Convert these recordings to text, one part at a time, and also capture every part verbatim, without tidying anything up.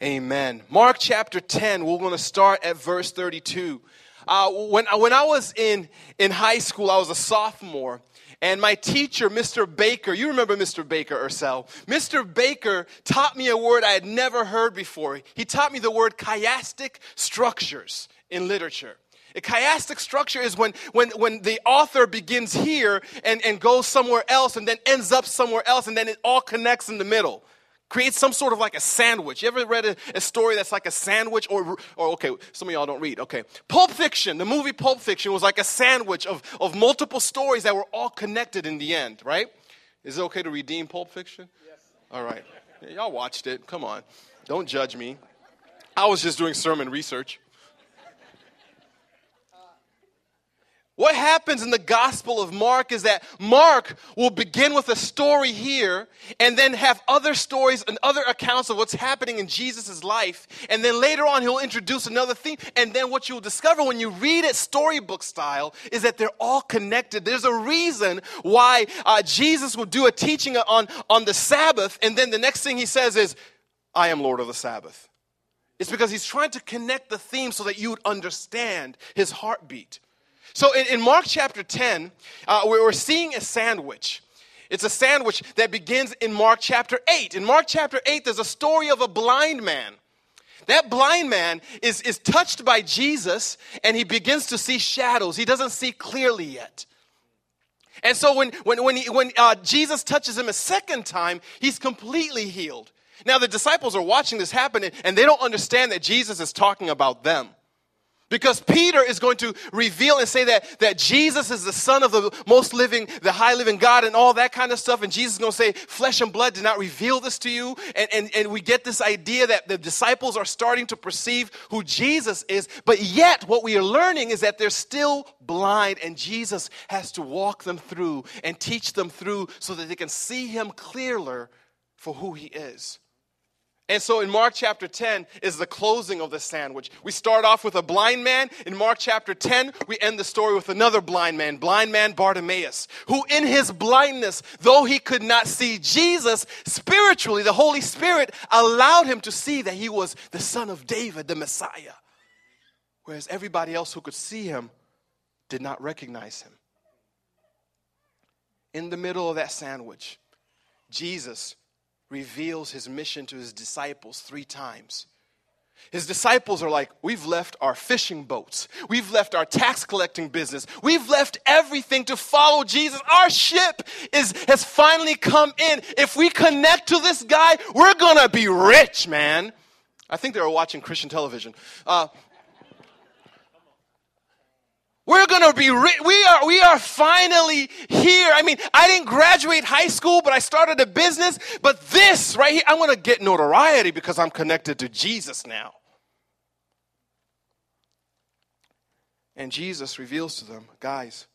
Amen. Mark chapter ten, we're going to start at verse thirty-two. Uh, when, when I was in, in high school, I was a sophomore, and my teacher, Mister Baker, you remember Mister Baker, Ursel. Mister Baker taught me a word I had never heard before. He taught me the word chiastic structures in literature. A chiastic structure is when, when, when the author begins here and, and goes somewhere else and then ends up somewhere else, and then it all connects in the middle. Creates some sort of like a sandwich. You ever read a, a story that's like a sandwich? Or, or okay, some of y'all don't read. Okay. Pulp Fiction, the movie Pulp Fiction was like a sandwich of, of multiple stories that were all connected in the end, right? Is it okay to redeem Pulp Fiction? Yes. All right. Yeah, y'all watched it. Come on. Don't judge me. I was just doing sermon research. What happens in the Gospel of Mark is that Mark will begin with a story here and then have other stories and other accounts of what's happening in Jesus' life. And then later on, he'll introduce another theme. And then what you'll discover when you read it storybook style is that they're all connected. There's a reason why uh, Jesus will do a teaching on, on the Sabbath. And then the next thing he says is, I am Lord of the Sabbath. It's because he's trying to connect the theme so that you would understand his heartbeat. So in, in Mark chapter ten, uh, we're seeing a sandwich. It's a sandwich that begins in Mark chapter eight. In Mark chapter eight, there's a story of a blind man. That blind man is, is touched by Jesus, and he begins to see shadows. He doesn't see clearly yet. And so when, when, when, he, when uh, Jesus touches him a second time, he's completely healed. Now the disciples are watching this happen, and they don't understand that Jesus is talking about them. Because Peter is going to reveal and say that, that Jesus is the Son of the most living, the high living God and all that kind of stuff. And Jesus is going to say, flesh and blood did not reveal this to you. And, and, and we get this idea that the disciples are starting to perceive who Jesus is. But yet what we are learning is that they're still blind, and Jesus has to walk them through and teach them through so that they can see him clearer for who he is. And so in Mark chapter ten is the closing of the sandwich. We start off with a blind man. In Mark chapter ten, we end the story with another blind man, blind man Bartimaeus, who in his blindness, though he could not see Jesus, spiritually, the Holy Spirit allowed him to see that he was the Son of David, the Messiah. Whereas everybody else who could see him did not recognize him. In the middle of that sandwich, Jesus reveals his mission to his disciples three times. His disciples are like, we've left our fishing boats. We've left our tax collecting business. We've left everything to follow Jesus. Our ship is has finally come in. If we connect to this guy, we're going to be rich, man. I think they were watching Christian television. Uh, We're going to be rich. We are, we are finally here. I mean, I didn't graduate high school, but I started a business. But this right here, I'm going to get notoriety because I'm connected to Jesus now. And Jesus reveals to them, guys,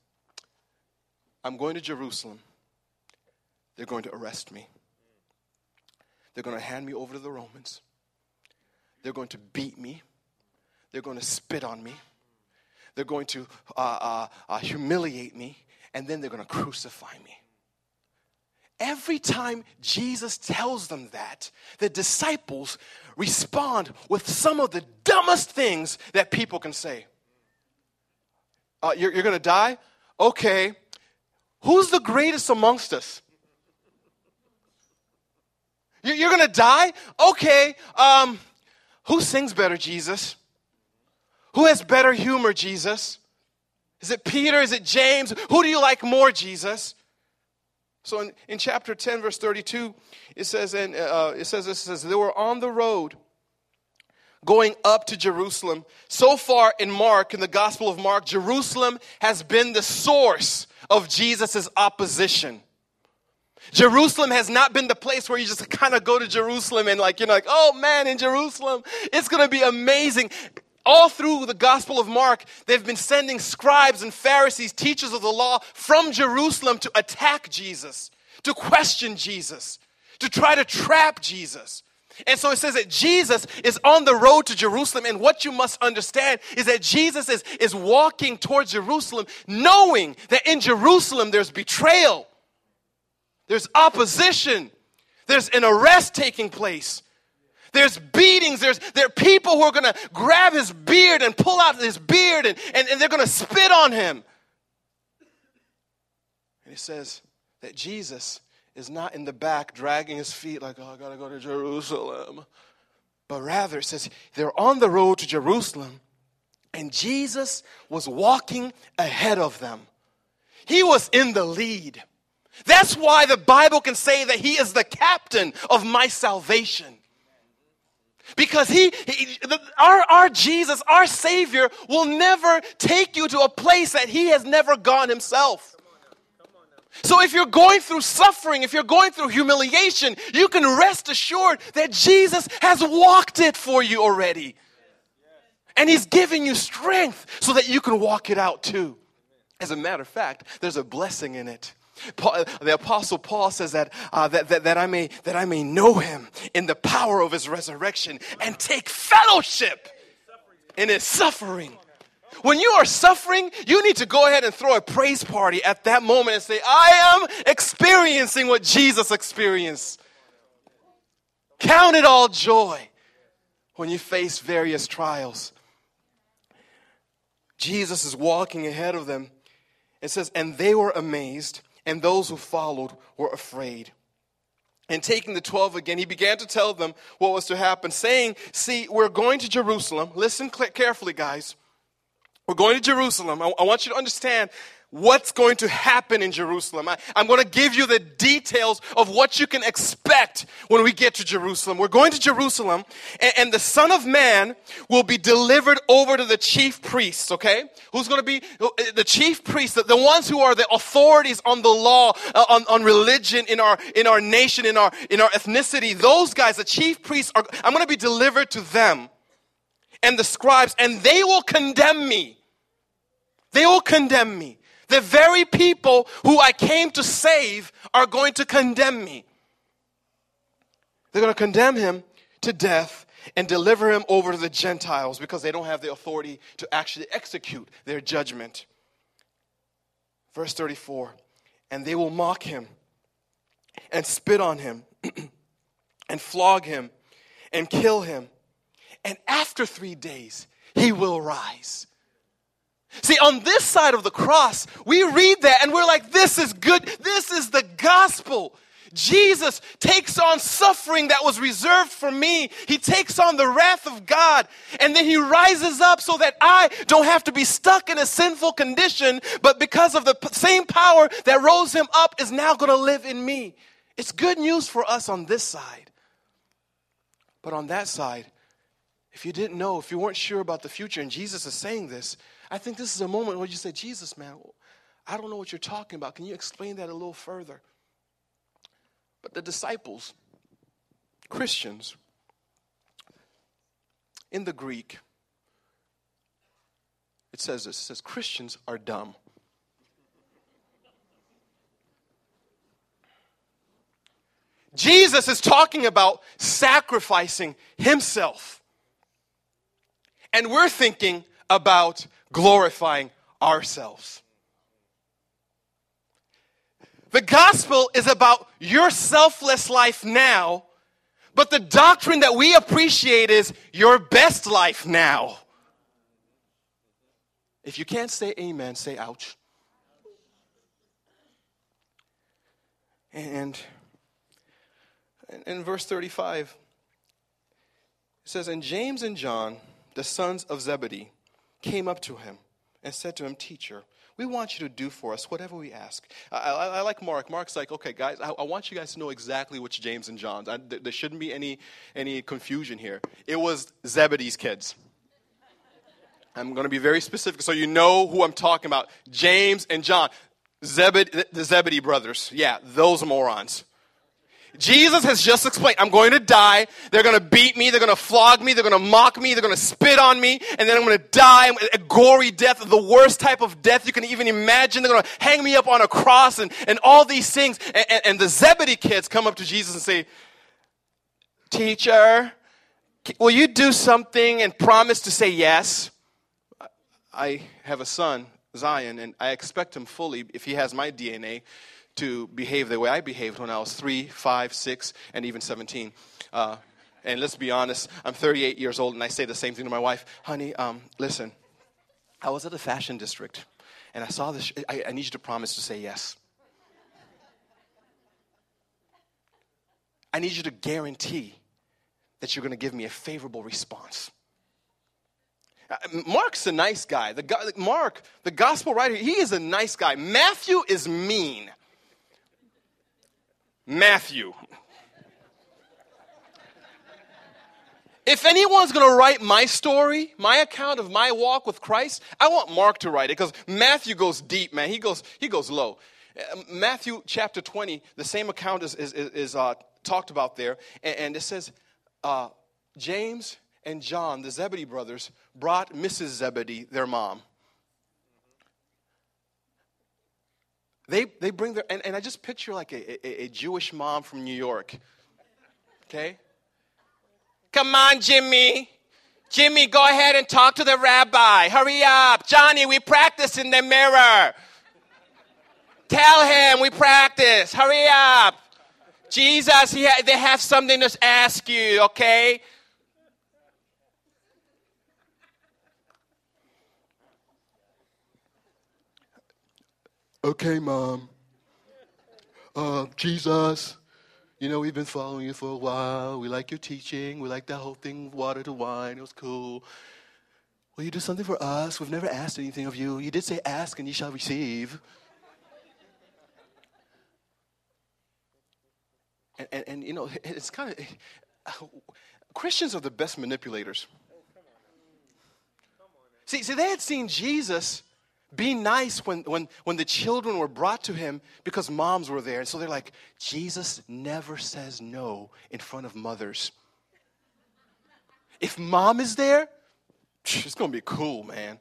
I'm going to Jerusalem. They're going to arrest me. They're going to hand me over to the Romans. They're going to beat me. They're going to spit on me. They're going to uh, uh, uh, humiliate me, and then they're going to crucify me. Every time Jesus tells them that, the disciples respond with some of the dumbest things that people can say. Uh, you're you're going to die? Okay. Who's the greatest amongst us? You're, you're going to die? Okay. Um, who sings better, Jesus? Who has better humor, Jesus? Is it Peter? Is it James? Who do you like more, Jesus? So in, in chapter ten, verse thirty-two, it says, and uh, it says, it says, they were on the road going up to Jerusalem. So far in Mark, in the Gospel of Mark, Jerusalem has been the source of Jesus' opposition. Jerusalem has not been the place where you just kind of go to Jerusalem and like, you know, like, oh man, in Jerusalem, it's going to be amazing. All through the Gospel of Mark, they've been sending scribes and Pharisees, teachers of the law, from Jerusalem to attack Jesus, to question Jesus, to try to trap Jesus. And so it says that Jesus is on the road to Jerusalem, and what you must understand is that Jesus is, is walking towards Jerusalem, knowing that in Jerusalem there's betrayal, there's opposition, there's an arrest taking place. There's beatings. There's there are people who are going to grab his beard and pull out his beard, and, and, and they're going to spit on him. And he says that Jesus is not in the back dragging his feet like, oh, I got to go to Jerusalem. But rather, it says they're on the road to Jerusalem, and Jesus was walking ahead of them. He was in the lead. That's why the Bible can say that he is the captain of my salvation. Because he, he our, our Jesus, our Savior, will never take you to a place that he has never gone himself. So if you're going through suffering, if you're going through humiliation, you can rest assured that Jesus has walked it for you already. And he's giving you strength so that you can walk it out too. As a matter of fact, there's a blessing in it. Paul, the Apostle Paul says that, uh, that, that, that, I may, that I may know him in the power of his resurrection and take fellowship in his suffering. When you are suffering, you need to go ahead and throw a praise party at that moment and say, I am experiencing what Jesus experienced. Count it all joy when you face various trials. Jesus is walking ahead of them. It says, and they were amazed, and those who followed were afraid. And taking the twelve again, he began to tell them what was to happen, saying, see, we're going to Jerusalem. Listen carefully, guys. We're going to Jerusalem. I, I want you to understand what's going to happen in Jerusalem. I, I'm going to give you the details of what you can expect when we get to Jerusalem. We're going to Jerusalem, and, and the Son of Man will be delivered over to the chief priests, okay? Who's going to be the chief priests, the, the ones who are the authorities on the law, uh, on, on religion in our in our nation, in our in our ethnicity. Those guys, the chief priests, are, I'm going to be delivered to them and the scribes, and they will condemn me. They will condemn me. The very people who I came to save are going to condemn me. They're going to condemn him to death and deliver him over to the Gentiles because they don't have the authority to actually execute their judgment. Verse thirty-four, and they will mock him and spit on him and flog him and kill him. And after three days, he will rise. See, on this side of the cross, we read that and we're like, this is good. This is the gospel. Jesus takes on suffering that was reserved for me. He takes on the wrath of God. And then he rises up so that I don't have to be stuck in a sinful condition. But because of the same power that rose him up is now going to live in me. It's good news for us on this side. But on that side, if you didn't know, if you weren't sure about the future, and Jesus is saying this, I think this is a moment where you say, Jesus, man, I don't know what you're talking about. Can you explain that a little further? But the disciples, Christians, in the Greek, it says this, it says Christians are dumb. Jesus is talking about sacrificing himself. And we're thinking about glorifying ourselves. The gospel is about your selfless life now, but the doctrine that we appreciate is your best life now. If you can't say amen, say ouch. And in verse thirty-five, it says, and James and John, the sons of Zebedee, came up to him and said to him, teacher, we want you to do for us whatever we ask. I, I, I like Mark. Mark's like, okay, guys, I, I want you guys to know exactly which James and John's. I, th- there shouldn't be any, any confusion here. It was Zebedee's kids. I'm going to be very specific so you know who I'm talking about. James and John, Zebedee, the Zebedee brothers. Yeah, those morons. Jesus has just explained, I'm going to die, they're going to beat me, they're going to flog me, they're going to mock me, they're going to spit on me, and then I'm going to die a gory death, the worst type of death you can even imagine. They're going to hang me up on a cross and, and all these things. And, and, and the Zebedee kids come up to Jesus and say, teacher, will you do something and promise to say yes? I have a son, Zion, and I expect him fully, if he has my D N A, to behave the way I behaved when I was three, five, six, and even seventeen. Uh, And let's be honest, I'm thirty-eight years old, and I say the same thing to my wife. Honey, um, listen, I was at a fashion district, and I saw this. Sh- I, I need you to promise to say yes. I need you to guarantee that you're going to give me a favorable response. Mark's a nice guy. The go- Mark, the gospel writer, he is a nice guy. Matthew is mean. Matthew. If anyone's going to write my story, my account of my walk with Christ, I want Mark to write it, because Matthew goes deep, man. He goes he goes low. Matthew chapter twenty, the same account is, is, is uh, talked about there, and, and it says, uh, James and John, the Zebedee brothers, brought Missus Zebedee, their mom. They they bring their, and, and I just picture like a, a, a Jewish mom from New York, okay? Come on, Jimmy. Jimmy, go ahead and talk to the rabbi. Hurry up. Johnny, we practice in the mirror. Tell him we practice. Hurry up. Jesus, he ha- they have something to ask you, okay? Okay, Mom. Uh, Jesus, you know, we've been following you for a while. We like your teaching. We like that whole thing, water to wine. It was cool. Will you do something for us? We've never asked anything of you. You did say, ask and you shall receive. And, and, and you know, it's kind of, uh, Christians are the best manipulators. See, see, they had seen Jesus be nice when, when, when the children were brought to him because moms were there. And so they're like, Jesus never says no in front of mothers. If mom is there, it's going to be cool, man.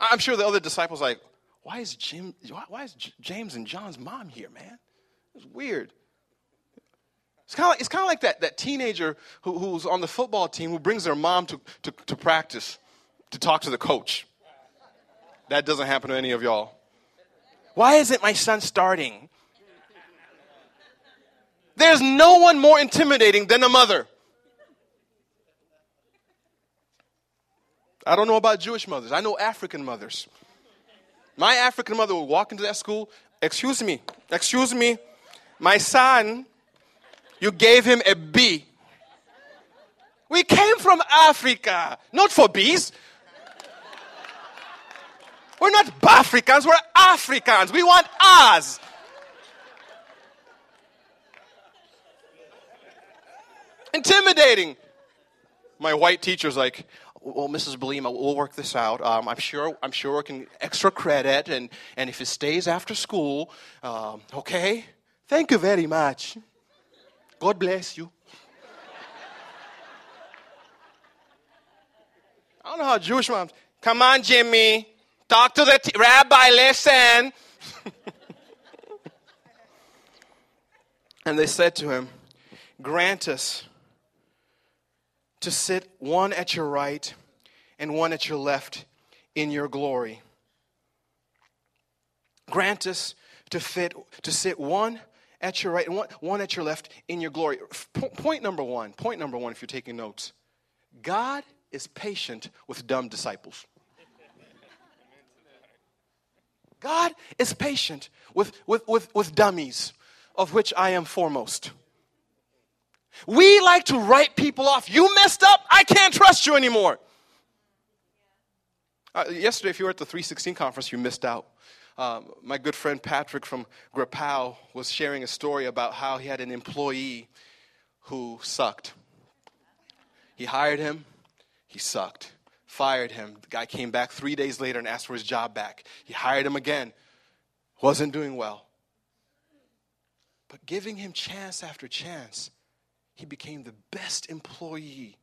I'm sure the other disciples are like, why is, Jim, why, why is J- James and John's mom here, man? It's weird. It's kind of like, it's kind of like that, that teenager who, who's on the football team who brings their mom to, to, to practice. To talk to the coach. That doesn't happen to any of y'all. Why isn't my son starting? There's no one more intimidating than a mother. I don't know about Jewish mothers. I know African mothers. My African mother would walk into that school. Excuse me. Excuse me. My son, you gave him a B. We came from Africa. Not for bees. We're not Bafricans, we're Africans. We want ours. Intimidating. My white teacher's like, well, Missus Belima, we'll work this out. Um, I'm sure I'm sure we can extra credit, and, and if it stays after school, um, okay? Thank you very much. God bless you. I don't know how Jewish moms, come on, Jimmy. Talk to the t- rabbi, listen. And they said to him, grant us to sit one at your right and one at your left in your glory. Grant us to fit to sit one at your right and one, one at your left in your glory. P- point number one, point number one if you're taking notes. God is patient with dumb disciples. God is patient with, with, with, with dummies, of which I am foremost. We like to write people off. You messed up, I can't trust you anymore. Uh, yesterday, if you were at the three sixteen conference, you missed out. Um, my good friend Patrick from Grapal was sharing a story about how he had an employee who sucked. He hired him. He sucked. Fired him. The guy came back three days later and asked for his job back. He hired him again. Wasn't doing well. But giving him chance after chance, he became the best employee.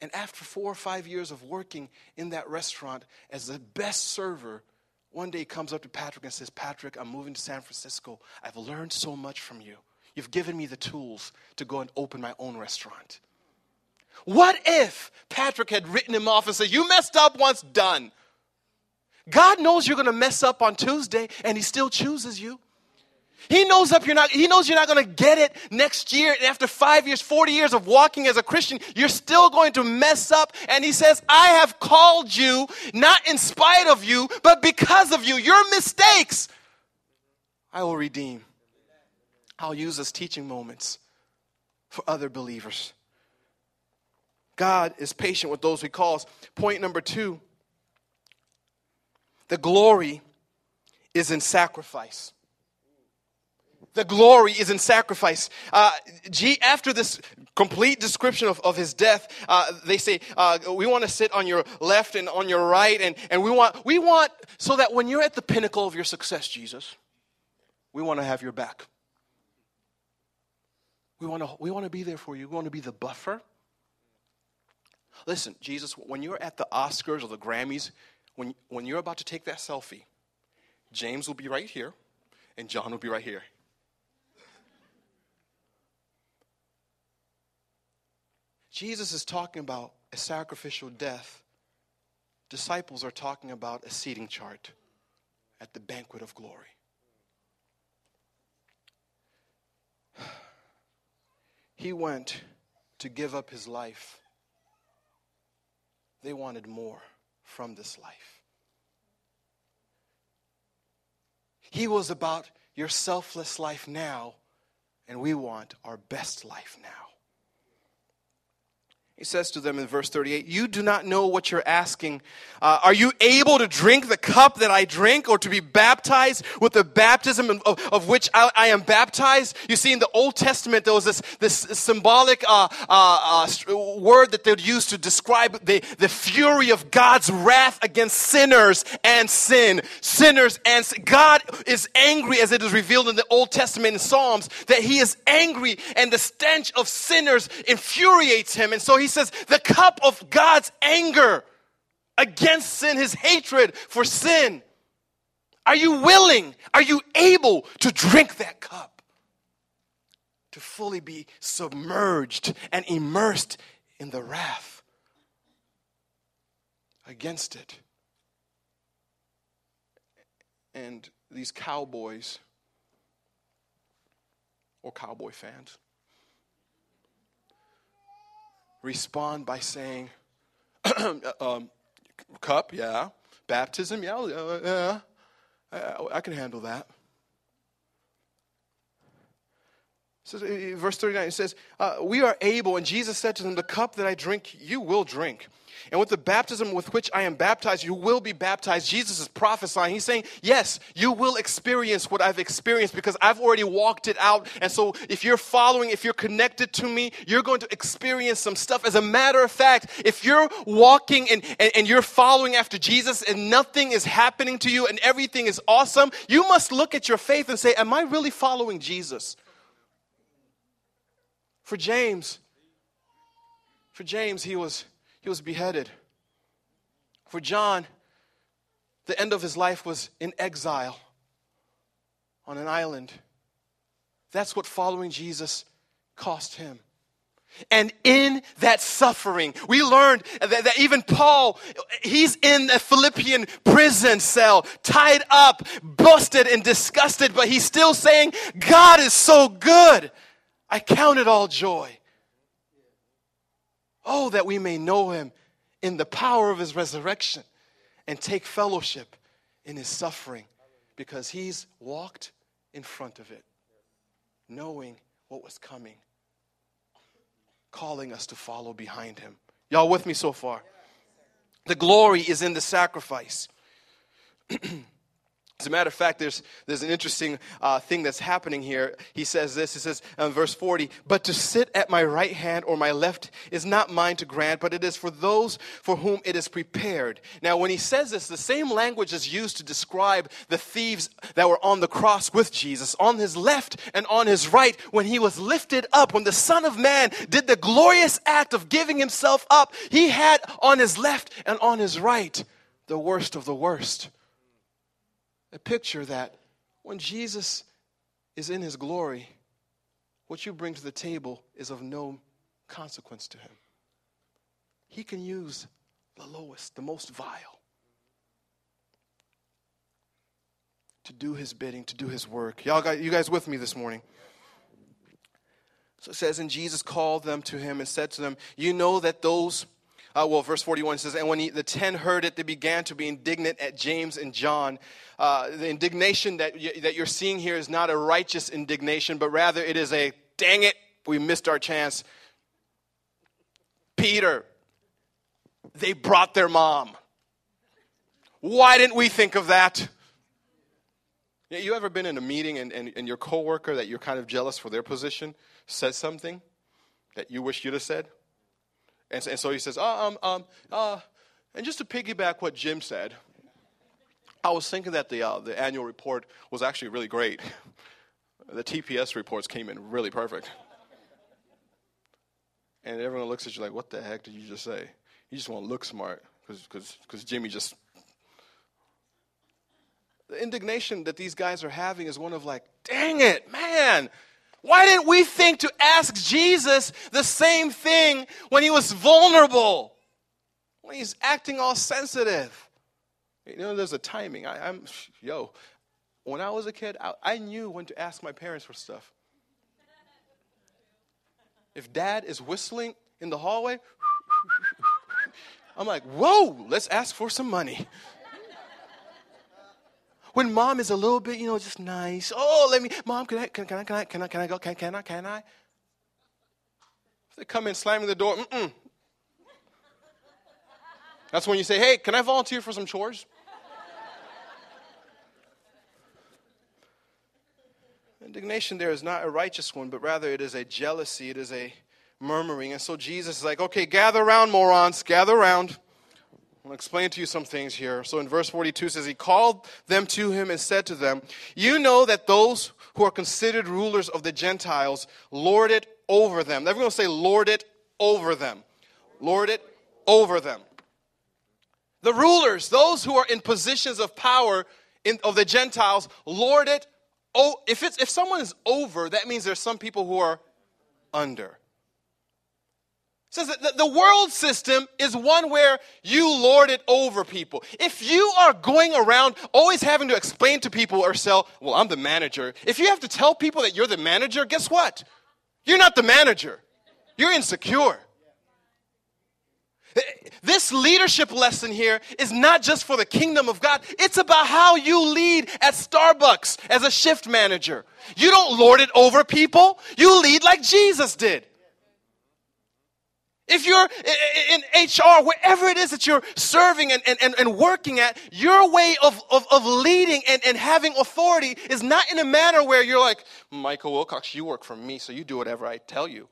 And after four or five years of working in that restaurant as the best server, one day he comes up to Patrick and says, Patrick, I'm moving to San Francisco. I've learned so much from you. You've given me the tools to go and open my own restaurant. What if Patrick had written him off and said, you messed up once, done. God knows you're going to mess up on Tuesday, and he still chooses you. He knows up you're not, he knows you're not going to get it next year. And after five years, forty years of walking as a Christian, you're still going to mess up. And he says, I have called you, not in spite of you, but because of you. Your mistakes, I will redeem. I'll use as teaching moments for other believers. God is patient with those he calls. Point number two, the glory is in sacrifice. The glory is in sacrifice. Uh, G, after this complete description of, of his death, uh, they say, uh, we want to sit on your left and on your right. And, and we want, we want, so that when you're at the pinnacle of your success, Jesus, we want to have your back. We want to, we want to be there for you. We want to be the buffer. Listen, Jesus, when you're at the Oscars or the Grammys, when, when you're about to take that selfie, James will be right here and John will be right here. Jesus is talking about a sacrificial death. Disciples are talking about a seating chart at the banquet of glory. He went to give up his life. They wanted more from this life. He was about your selfless life now, and we want our best life now. He says to them in verse thirty-eight, you do not know what you're asking. Uh, are you able to drink the cup that I drink or to be baptized with the baptism of, of which I, I am baptized? You see, in the Old Testament, there was this, this symbolic uh, uh, uh, word that they would use to describe the, the fury of God's wrath against sinners and sin. Sinners and sin. God is angry, as it is revealed in the Old Testament in Psalms, that he is angry and the stench of sinners infuriates him. And so he He says, the cup of God's anger against sin, his hatred for sin. Are you willing? Are you able to drink that cup? To fully be submerged and immersed in the wrath against it. And these cowboys or cowboy fans respond by saying, um, cup, yeah. Baptism, yeah. Uh, yeah. I, I can handle that. So, uh, verse thirty-nine, it says, uh, we are able, and Jesus said to them, the cup that I drink, you will drink. And with the baptism with which I am baptized, you will be baptized. Jesus is prophesying. He's saying, yes, you will experience what I've experienced because I've already walked it out. And so if you're following, if you're connected to me, you're going to experience some stuff. As a matter of fact, if you're walking and, and, and you're following after Jesus and nothing is happening to you and everything is awesome, you must look at your faith and say, am I really following Jesus? For James, for James, he was... He was beheaded. For John, the end of his life was in exile on an island. That's what following Jesus cost him. And in that suffering, we learned that, that even Paul, he's in a Philippian prison cell, tied up, busted and disgusted, but he's still saying, God is so good. I count it all joy. Oh, that we may know him in the power of his resurrection and take fellowship in his suffering because he's walked in front of it, knowing what was coming, calling us to follow behind him. Y'all with me so far? The glory is in the sacrifice. As a matter of fact, there's there's an interesting uh, thing that's happening here. He says this, he says in verse forty, but to sit at my right hand or my left is not mine to grant, but it is for those for whom it is prepared. Now when he says this, the same language is used to describe the thieves that were on the cross with Jesus, on his left and on his right, when he was lifted up, when the Son of Man did the glorious act of giving himself up, he had on his left and on his right the worst of the worst. A picture that when Jesus is in his glory, what you bring to the table is of no consequence to him. He can use the lowest, the most vile. to do his bidding, to do his work. Y'all got, you guys with me this morning? So it says, and Jesus called them to him and said to them, you know that those, uh, well, verse forty-one says, and when he, the ten heard it, they began to be indignant at James and John. Uh, the indignation that y- that you're seeing here is not a righteous indignation, but rather it is a, dang it, we missed our chance. Peter, they brought their mom. Why didn't we think of that? You ever been in a meeting and, and, and your coworker that you're kind of jealous for their position says something that you wish you'd have said? And, and so he says, oh, um, um, uh, and just to piggyback what Jim said, I was thinking that the uh, the annual report was actually really great. The T P S reports came in really perfect. And everyone looks at you like, what the heck did you just say? You just want to look smart because because Jimmy just... The indignation that these guys are having is one of like, dang it, man. Why didn't we think to ask Jesus the same thing when he was vulnerable? When he's acting all sensitive? You know, there's a timing. I, I'm, yo, when I was a kid, I, I knew when to ask my parents for stuff. If dad is whistling in the hallway, I'm like, whoa, let's ask for some money. When mom is a little bit, you know, just nice. Oh, let me, mom, can I, can, can I, can I, can I, can I go? Can, can I, can I? If they come in slamming the door, mm-mm. That's when you say, hey, can I volunteer for some chores? Indignation there is not a righteous one, but rather it is a jealousy. It is a murmuring. And so Jesus is like, okay, gather around, morons, gather around. I'll explain to you some things here. So in verse forty-two says, he called them to him and said to them, you know that those who are considered rulers of the Gentiles lord it over them. Everyone say, lord it over them. Lord it over them. The rulers, those who are in positions of power in, of the Gentiles, lord it. Oh, if it's if someone is over, that means there's some people who are under. Says that the world system is one where you lord it over people. If you are going around always having to explain to people or sell, well, I'm the manager. If you have to tell people that you're the manager, guess what? You're not the manager. You're insecure. This leadership lesson here is not just for the kingdom of God. It's about how you lead at Starbucks as a shift manager. You don't lord it over people. You lead like Jesus did. If you're in H R, wherever it is that you're serving and, and, and working at, your way of, of, of leading and, and having authority is not in a manner where you're like, Michael Wilcox, you work for me, so you do whatever I tell you.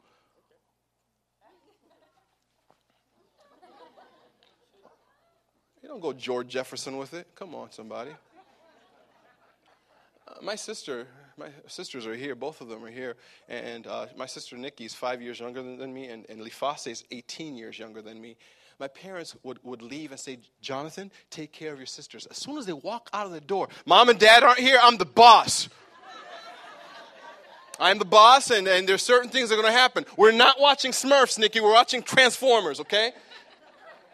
You don't go George Jefferson with it. Come on, somebody. Uh, my sister... My sisters are here. Both of them are here. And uh, my sister Nikki is five years younger than, than me, and, and Liface is eighteen years younger than me. My parents would, would leave and say, Jonathan, take care of your sisters. As soon as they walk out of the door, Mom and Dad aren't here. I'm the boss. I'm the boss, and, and there's certain things that are going to happen. We're not watching Smurfs, Nikki. We're watching Transformers, okay?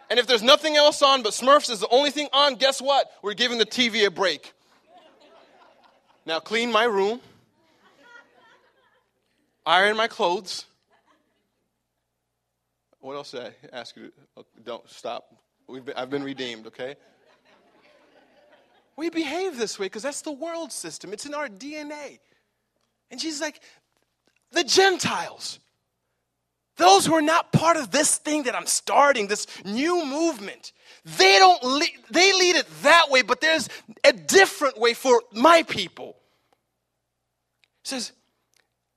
And if there's nothing else on but Smurfs is the only thing on, guess what? We're giving the T V a break. Now clean my room, iron my clothes. What else did I ask you to, don't stop. We've been, I've been redeemed, okay? We behave this way because that's the world system. It's in our D N A. And Jesus is like, the Gentiles, those who are not part of this thing that I'm starting, this new movement, they don't lead, they lead it that way, but there's a different way for my people. It says,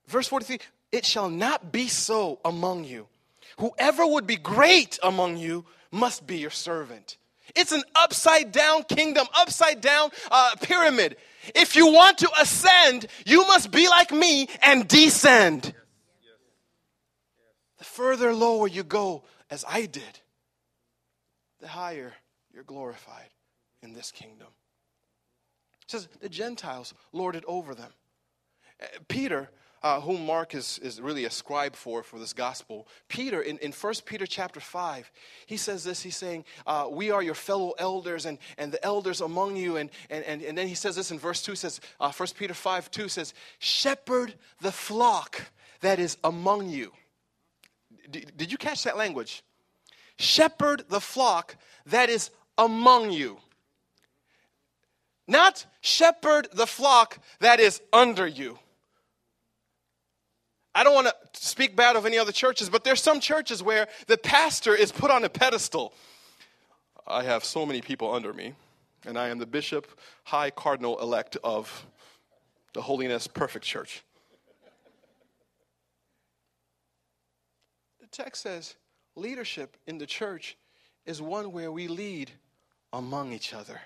verse forty-three, it shall not be so among you. Whoever would be great among you must be your servant. It's an upside down kingdom, upside down uh, pyramid. If you want to ascend, you must be like me and descend. Yes. Yes. The further lower you go, as I did, the higher you're glorified in this kingdom. It says the Gentiles lord it over them. Peter, uh, whom Mark is, is really a scribe for, for this gospel, Peter, in, in First Peter chapter five, he says this, he's saying, uh, we are your fellow elders and, and the elders among you. And, and, and, and then he says this in verse two, says, uh, First Peter five two says, shepherd the flock that is among you. D- did you catch that language? Shepherd the flock that is among you. Not shepherd the flock that is under you. I don't want to speak bad of any other churches, but there's some churches where the pastor is put on a pedestal. I have so many people under me, and I am the bishop, high cardinal elect of the Holiness Perfect Church. The text says leadership in the church is one where we lead among each other,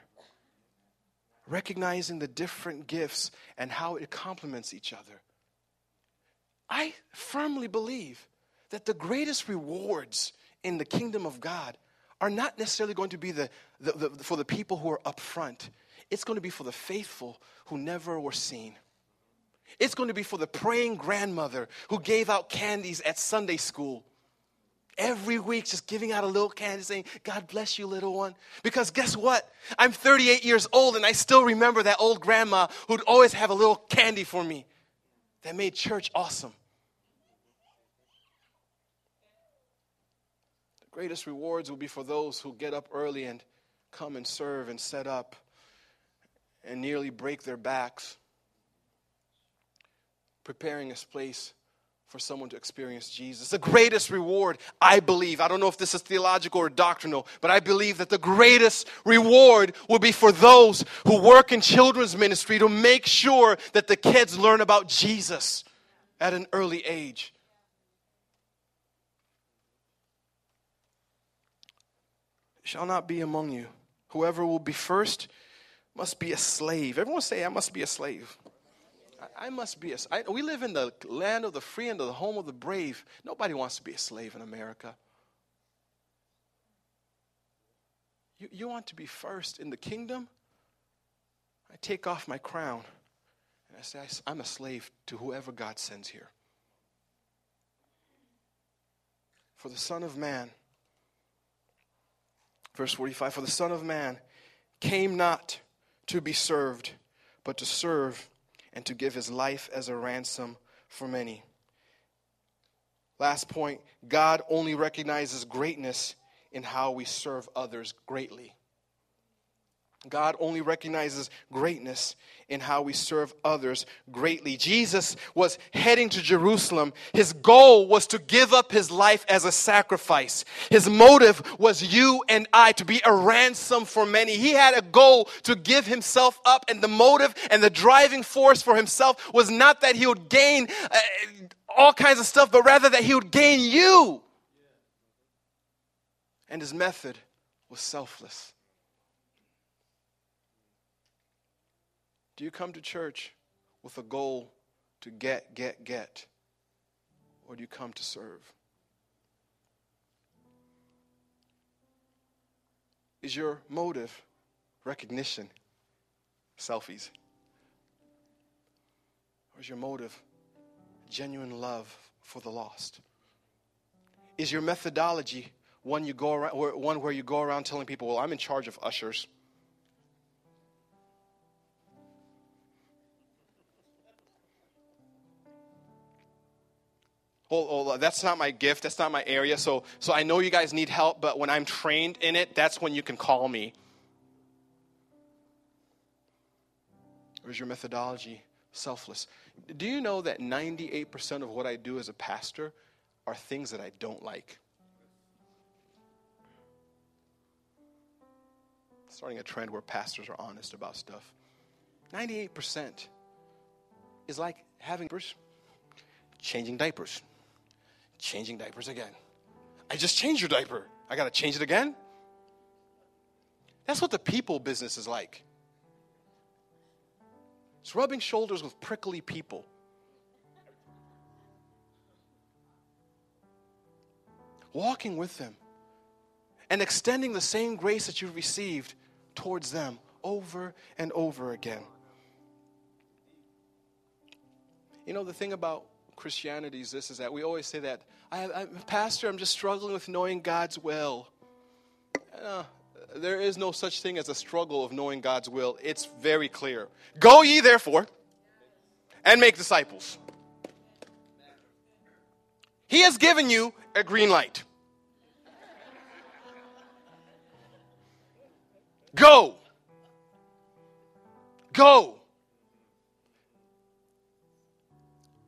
recognizing the different gifts and how it complements each other. I firmly believe that the greatest rewards in the kingdom of God are not necessarily going to be the, the, the for the people who are up front. It's going to be for the faithful who never were seen. It's going to be for the praying grandmother who gave out candies at Sunday school. Every week, just giving out a little candy, saying, God bless you, little one. Because guess what? I'm thirty-eight years old, and I still remember that old grandma who'd always have a little candy for me. That made church awesome. The greatest rewards will be for those who get up early and come and serve and set up and nearly break their backs, preparing a space for someone to experience Jesus. The greatest reward, I believe, I don't know if this is theological or doctrinal, but I believe that the greatest reward will be for those who work in children's ministry to make sure that the kids learn about Jesus at an early age. It shall not be among you. Whoever will be first must be a slave. Everyone say, I must be a slave. I must be a I, we live in the land of the free and the home of the brave. Nobody wants to be a slave in America. You, you want to be first in the kingdom? I take off my crown and I say, I, I'm a slave to whoever God sends here. For the Son of Man, verse forty-five, for the Son of Man came not to be served, but to serve and to give his life as a ransom for many. Last point, God only recognizes greatness in how we serve others greatly. God only recognizes greatness in how we serve others greatly. Jesus was heading to Jerusalem. His goal was to give up his life as a sacrifice. His motive was you and I, to be a ransom for many. He had a goal to give himself up, and the motive and the driving force for himself was not that he would gain uh, all kinds of stuff, but rather that he would gain you. And his method was selfless. Do you come to church with a goal to get, get, get? Or do you come to serve? Is your motive recognition? Selfies. Or is your motive genuine love for the lost? Is your methodology one you go around, or one where you go around telling people, well, I'm in charge of ushers. Oh, oh, that's not my gift. That's not my area. So, so I know you guys need help, but when I'm trained in it, that's when you can call me. Or is your methodology selfless? Do you know that ninety-eight percent of what I do as a pastor are things that I don't like? Starting a trend where pastors are honest about stuff. ninety-eight percent is like having changing diapers. Changing diapers again. I just changed your diaper. I got to change it again? That's what the people business is like. It's rubbing shoulders with prickly people. Walking with them and extending the same grace that you've received towards them over and over again. You know, the thing about Christianity is this, is that we always say that, I, I, Pastor, I'm just struggling with knowing God's will. Uh, there is no such thing as a struggle of knowing God's will. It's very clear. Go ye therefore and make disciples. He has given you a green light. Go. Go.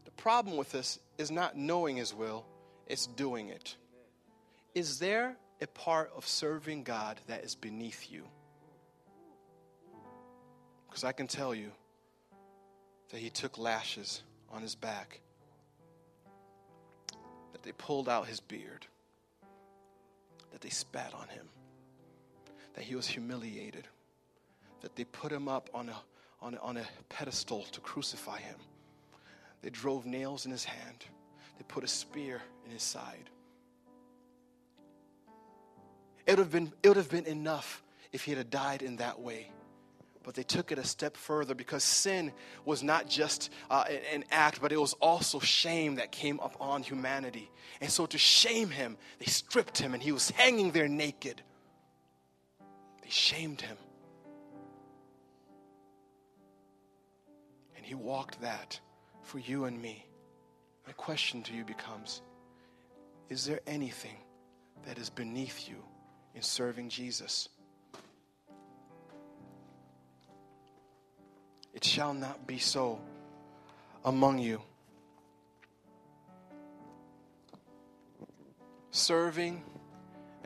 The problem with this is not knowing his will, it's doing it. Is there a part of serving God that is beneath you? Because I can tell you that he took lashes on his back, that they pulled out his beard, that they spat on him, that he was humiliated, that they put him up on a, on a, on a pedestal to crucify him. They drove nails in his hand. They put a spear in his side. It would have been, it would have been enough if he had died in that way. But they took it a step further, because sin was not just uh, an act, but it was also shame that came upon humanity. And so to shame him, they stripped him and he was hanging there naked. They shamed him. And he walked that for you and me. My question to you becomes, is there anything that is beneath you in serving Jesus? It shall not be so among you. Serving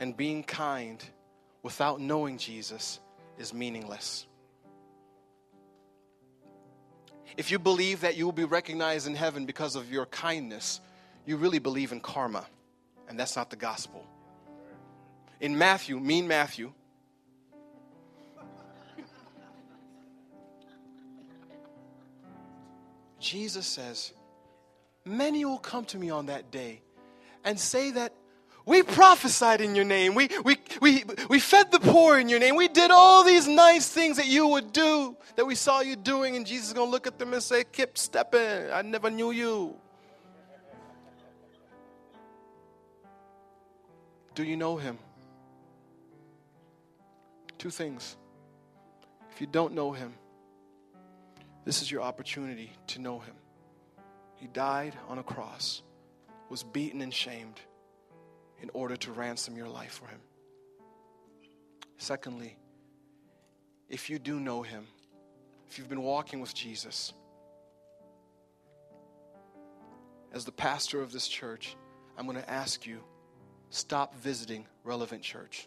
and being kind without knowing Jesus is meaningless. If you believe that you will be recognized in heaven because of your kindness, you really believe in karma, and that's not the gospel. In Matthew, mean Matthew, Jesus says, many will come to me on that day and say that we prophesied in your name. We, we, we, we fed the poor in your name. We did all these nice things that you would do, that we saw you doing. And Jesus is going to look at them and say, keep stepping. I never knew you. Do you know him? Two things. If you don't know him, this is your opportunity to know him. He died on a cross, was beaten and shamed in order to ransom your life for him. Secondly, if you do know him, if you've been walking with Jesus, as the pastor of this church, I'm going to ask you, stop visiting Relevant Church.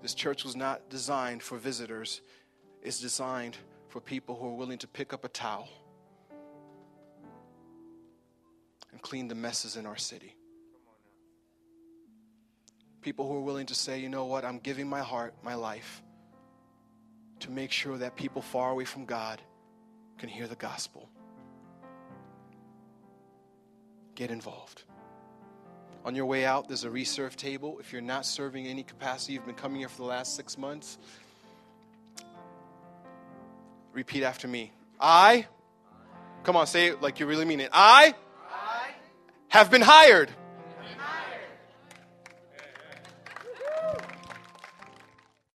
This church was not designed for visitors. It's designed for people who are willing to pick up a towel and clean the messes in our city. People who are willing to say, you know what, I'm giving my heart, my life, to make sure that people far away from God can hear the gospel. Get involved. On your way out, there's a reserve table. If you're not serving in any capacity, you've been coming here for the last six months, repeat after me. I, come on, say it like you really mean it. I, I have been hired